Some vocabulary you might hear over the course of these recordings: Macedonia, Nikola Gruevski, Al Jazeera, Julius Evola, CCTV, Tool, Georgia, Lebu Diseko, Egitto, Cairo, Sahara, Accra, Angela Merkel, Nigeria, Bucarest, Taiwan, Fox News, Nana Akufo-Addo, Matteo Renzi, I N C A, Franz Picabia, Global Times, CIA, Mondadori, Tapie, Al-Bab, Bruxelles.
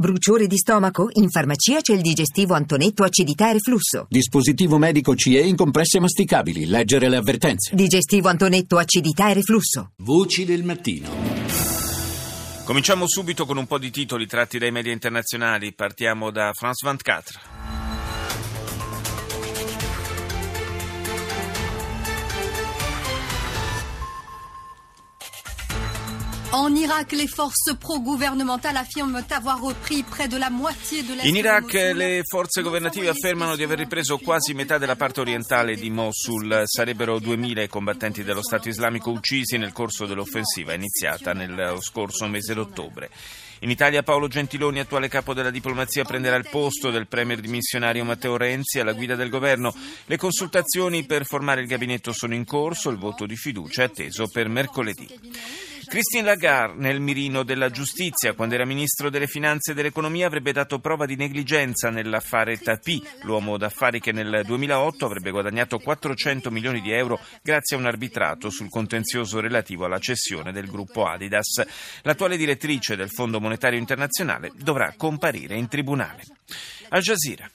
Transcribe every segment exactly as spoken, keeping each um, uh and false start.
Bruciore di stomaco? In farmacia c'è il digestivo Antonetto acidità e reflusso. Dispositivo medico C E in compresse masticabili. Leggere le avvertenze. Digestivo Antonetto acidità e reflusso. Voci del mattino. Cominciamo subito con un po' di titoli tratti dai media internazionali. Partiamo da France ventiquattro. In Iraq le forze pro-gouvernementali affirment avoir repris près de la moitié de l'est. In Iraq le forze governative affermano di aver ripreso quasi metà della parte orientale di Mosul. Sarebbero duemila i combattenti dello Stato islamico uccisi nel corso dell'offensiva iniziata nello scorso mese d'ottobre. In Italia Paolo Gentiloni, attuale capo della diplomazia, prenderà il posto del premier dimissionario Matteo Renzi alla guida del governo. Le consultazioni per formare il gabinetto sono in corso, il voto di fiducia è atteso per mercoledì. Christine Lagarde, nel mirino della giustizia, quando era ministro delle finanze e dell'economia, avrebbe dato prova di negligenza nell'affare Tapie, l'uomo d'affari che nel duemilaotto avrebbe guadagnato quattrocento milioni di euro grazie a un arbitrato sul contenzioso relativo alla cessione del gruppo Adidas. L'attuale direttrice del Fondo Monetario Internazionale dovrà comparire in tribunale. Al Jazeera.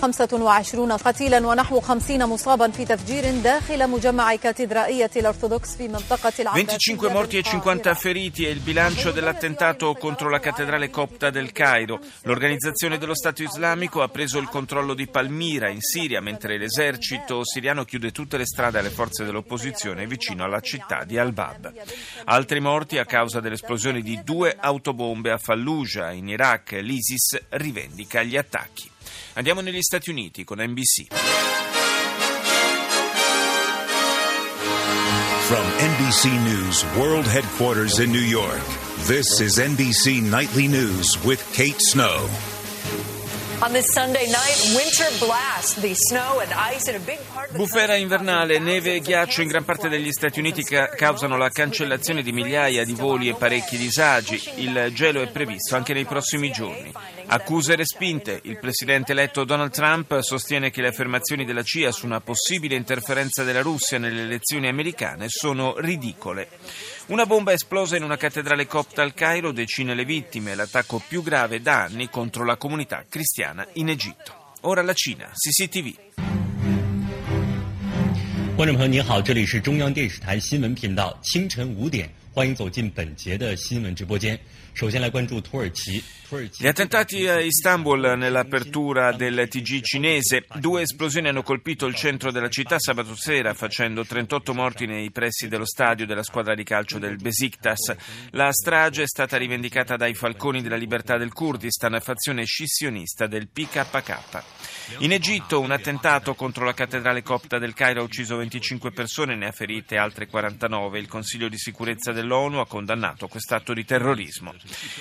خمسة وعشرين قتيلا ونحو خمسين مصابا في تفجير داخل مجمع كاتدرائية الأرثوذكس في منطقة العباسية. venticinque morti e cinquanta feriti è il bilancio dell'attentato contro la cattedrale Copta del Cairo. L'organizzazione dello Stato Islamico ha preso il controllo di Palmira in Siria, mentre l'esercito siriano chiude tutte le strade alle forze dell'opposizione vicino alla città di Al-Bab. Altri morti a causa dell'esplosione di due autobombe a Fallujah in Iraq. L'ISIS rivendica gli attacchi. Andiamo negli Stati Uniti con N B C. From N B C News World Headquarters in New York, this is N B C Nightly News with Kate Snow. Bufera invernale, neve e ghiaccio in gran parte degli Stati Uniti ca- causano la cancellazione di migliaia di voli e parecchi disagi. Il gelo è previsto anche nei prossimi giorni. Accuse respinte. Il presidente eletto Donald Trump sostiene che le affermazioni della C I A su una possibile interferenza della Russia nelle elezioni americane sono ridicole. Una bomba esplosa in una cattedrale copta al Cairo, decine le vittime, l'attacco più grave da anni contro la comunità cristiana in Egitto. Ora la Cina, C C T V. Gli attentati a Istanbul nell'apertura del T G cinese. Due esplosioni hanno colpito il centro della città sabato sera, facendo trentotto morti nei pressi dello stadio della squadra di calcio del Besiktas. La strage è stata rivendicata dai Falconi della Libertà del Kurdistan, fazione scissionista del P K K. In Egitto un attentato contro la cattedrale copta del Cairo ha ucciso venticinque persone, ne ha ferite altre quarantanove. Il Consiglio di sicurezza dell'ONU ha condannato quest'atto di terrorismo.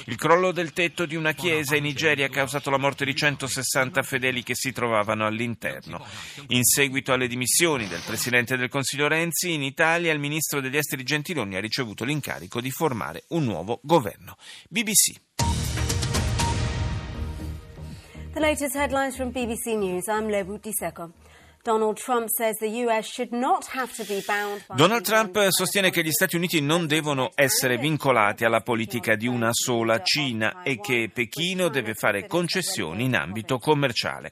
Il crollo del tetto di una chiesa in Nigeria ha causato la morte di centosessanta fedeli che si trovavano all'interno. In seguito alle dimissioni del presidente del Consiglio Renzi, in Italia il ministro degli esteri Gentiloni ha ricevuto l'incarico di formare un nuovo governo. B B C. The latest headlines from B B C News. I'm Lebu Diseko. Donald Trump says the U S should not have to be bound by Donald Trump sostiene che gli Stati Uniti non devono essere vincolati alla politica di una sola Cina e che Pechino deve fare concessioni in ambito commerciale.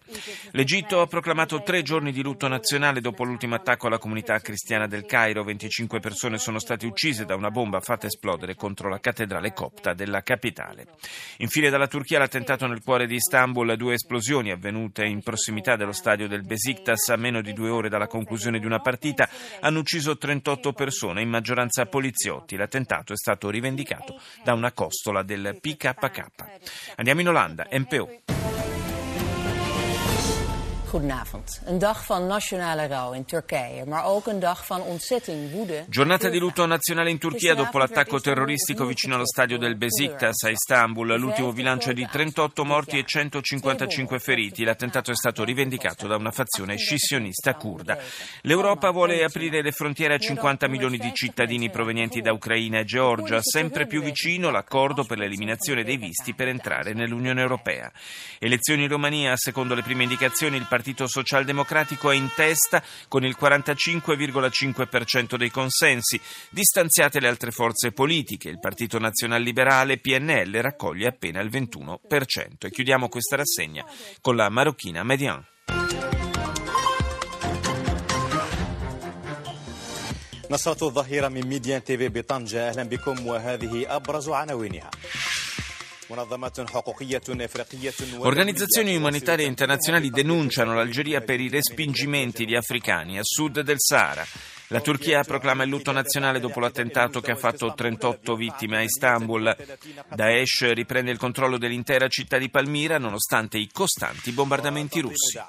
L'Egitto ha proclamato tre giorni di lutto nazionale dopo l'ultimo attacco alla comunità cristiana del Cairo. venticinque persone sono state uccise da una bomba fatta esplodere contro la cattedrale copta della capitale. Infine dalla Turchia l'attentato nel cuore di Istanbul, due esplosioni avvenute in prossimità dello stadio del Besiktas a meno di due ore dalla conclusione di una partita hanno ucciso trentotto persone, in maggioranza poliziotti. L'attentato è stato rivendicato da una costola del P K K. Andiamo in Olanda, N P O. Goedenavond. Een dag van nationale rouw in Turchije, maar ook een dag van ontzetting, woede. Giornata di lutto nazionale in Turchia dopo l'attacco terroristico vicino allo stadio del Besiktas a Istanbul. L'ultimo bilancio è di trentotto morti e centocinquantacinque feriti. L'attentato è stato rivendicato da una fazione scissionista curda. L'Europa vuole aprire le frontiere a cinquanta milioni di cittadini provenienti da Ucraina e Georgia, sempre più vicino l'accordo per l'eliminazione dei visti per entrare nell'Unione Europea. Elezioni in Romania, secondo le prime indicazioni il partito Partito Socialdemocratico è in testa con il quarantacinque virgola cinque per cento dei consensi. Distanziate le altre forze politiche. Il Partito Nazional Liberale P N L raccoglie appena il ventuno per cento. E chiudiamo questa rassegna con la marocchina Median. نشرة الظهيرة من ميديان تي في بطنجة أهلا بكم وهذه أبرز عناوينها. Organizzazioni umanitarie internazionali denunciano l'Algeria per i respingimenti di africani a sud del Sahara. La Turchia proclama il lutto nazionale dopo l'attentato che ha fatto trentotto vittime a Istanbul. Daesh riprende il controllo dell'intera città di Palmira nonostante i costanti bombardamenti russi.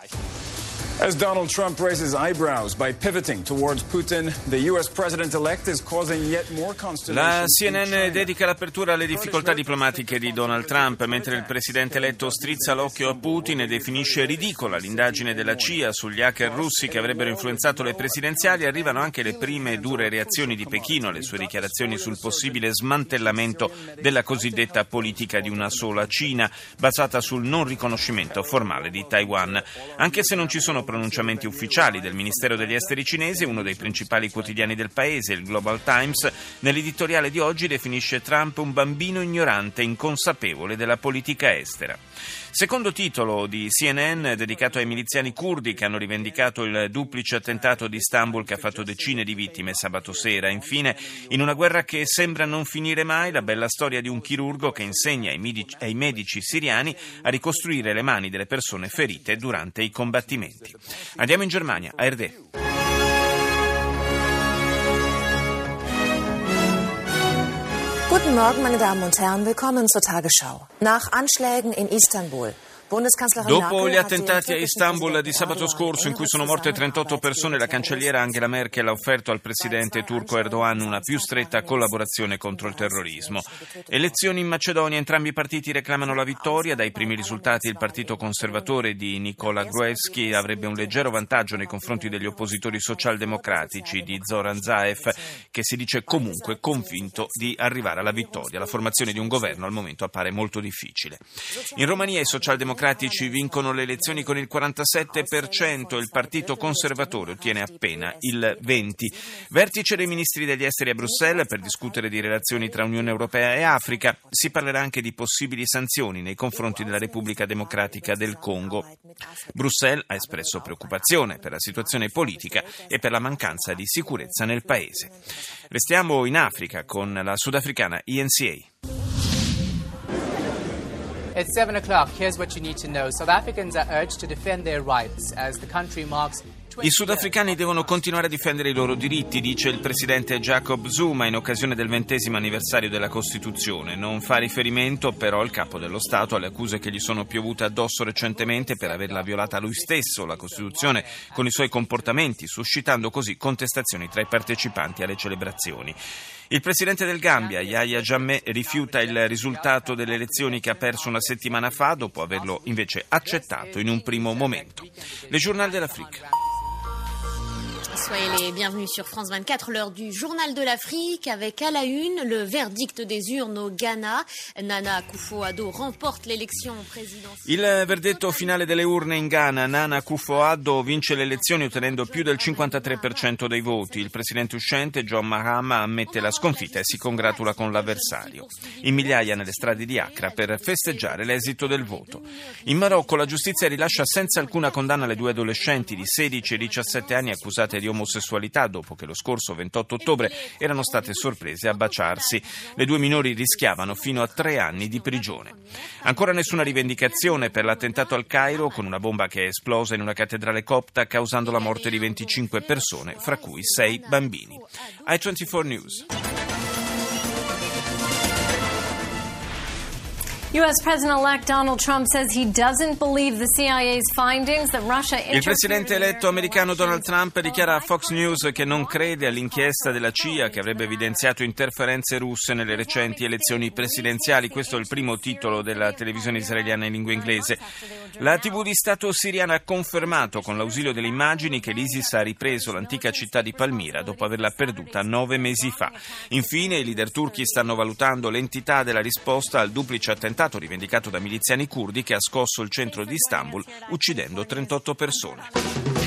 As Donald Trump raises eyebrows by pivoting towards Putin, the U S president-elect is causing yet more consternation. La C N N dedica l'apertura alle difficoltà diplomatiche di Donald Trump, mentre il presidente eletto strizza l'occhio a Putin e definisce ridicola l'indagine della C I A sugli hacker russi che avrebbero influenzato le presidenziali. Arrivano anche le prime dure reazioni di Pechino, le sue dichiarazioni sul possibile smantellamento della cosiddetta politica di una sola Cina, basata sul non riconoscimento formale di Taiwan. Anche se non ci sono pronunciamenti ufficiali del Ministero degli Esteri cinese, uno dei principali quotidiani del paese, il Global Times, nell'editoriale di oggi definisce Trump un bambino ignorante, inconsapevole della politica estera. Secondo titolo di C N N, dedicato ai miliziani curdi che hanno rivendicato il duplice attentato di Istanbul che ha fatto decine di vittime sabato sera. Infine, in una guerra che sembra non finire mai, la bella storia di un chirurgo che insegna ai medici, ai medici siriani a ricostruire le mani delle persone ferite durante i combattimenti. Andiamo in Germania, a ARD. Guten Morgen, meine Damen und Herren, willkommen zur Tagesschau. Nach Anschlägen in Istanbul. Dopo gli attentati a Istanbul di sabato scorso, in cui sono morte trentotto persone, la cancelliera Angela Merkel ha offerto al presidente turco Erdogan una più stretta collaborazione contro il terrorismo. Elezioni in Macedonia, entrambi i partiti reclamano la vittoria. Dai primi risultati il partito conservatore di Nikola Gruevski avrebbe un leggero vantaggio nei confronti degli oppositori socialdemocratici di Zoran Zaev, che si dice comunque convinto di arrivare alla vittoria. La formazione di un governo al momento appare molto difficile. In Romania i socialdemocratici I democratici vincono le elezioni con il quarantasette per cento, il partito conservatore ottiene appena il venti per cento. Vertice dei ministri degli esteri a Bruxelles per discutere di relazioni tra Unione Europea e Africa. Si parlerà anche di possibili sanzioni nei confronti della Repubblica Democratica del Congo. Bruxelles ha espresso preoccupazione per la situazione politica e per la mancanza di sicurezza nel paese. Restiamo in Africa con la sudafricana I N C A. It's seven o'clock. Here's what you need to know. South Africans are urged to defend their rights as the country marks. I sudafricani devono continuare a difendere i loro diritti, dice il presidente Jacob Zuma in occasione del ventesimo anniversario della Costituzione. Non fa riferimento però il capo dello Stato alle accuse che gli sono piovute addosso recentemente per averla violata lui stesso, la Costituzione, con i suoi comportamenti, suscitando così contestazioni tra i partecipanti alle celebrazioni. Il presidente del Gambia, Yahya Jammeh, rifiuta il risultato delle elezioni che ha perso una settimana fa, dopo averlo invece accettato in un primo momento. Le Journal de l'Afrique. Soyez les bienvenus sur France vingt-quatre, l'heure du journal de l'Afrique avec à la une le verdict des urnes au Ghana. Nana Akufo-Addo remporte l'élection présidentielle. Il verdetto finale delle urne in Ghana. Nana Akufo-Addo vince le elezioni ottenendo più del cinquantatré per cento dei voti. Il presidente uscente John Mahama ammette la sconfitta e si congratula con l'avversario. In migliaia nelle strade di Accra per festeggiare l'esito del voto. In Marocco la giustizia rilascia senza alcuna condanna le due adolescenti di sedici e diciassette anni accusate di di omosessualità dopo che lo scorso ventotto ottobre erano state sorprese a baciarsi. Le due minori rischiavano fino a tre anni di prigione. Ancora nessuna rivendicazione per l'attentato al Cairo con una bomba che è esplosa in una cattedrale copta causando la morte di venticinque persone, fra cui sei bambini. I ventiquattro News. U S President-elect Donald Trump says he doesn't believe the C I A's findings that Russia. Il presidente eletto americano Donald Trump dichiara a Fox News che non crede all'inchiesta della C I A che avrebbe evidenziato interferenze russe nelle recenti elezioni presidenziali. Questo è il primo titolo della televisione israeliana in lingua inglese. La tivù di Stato siriana ha confermato con l'ausilio delle immagini che l'ISIS ha ripreso l'antica città di Palmira dopo averla perduta nove mesi fa. Infine, i leader turchi stanno valutando l'entità della risposta al duplice attentato attentato rivendicato da miliziani curdi che ha scosso il centro di Istanbul uccidendo trentotto persone.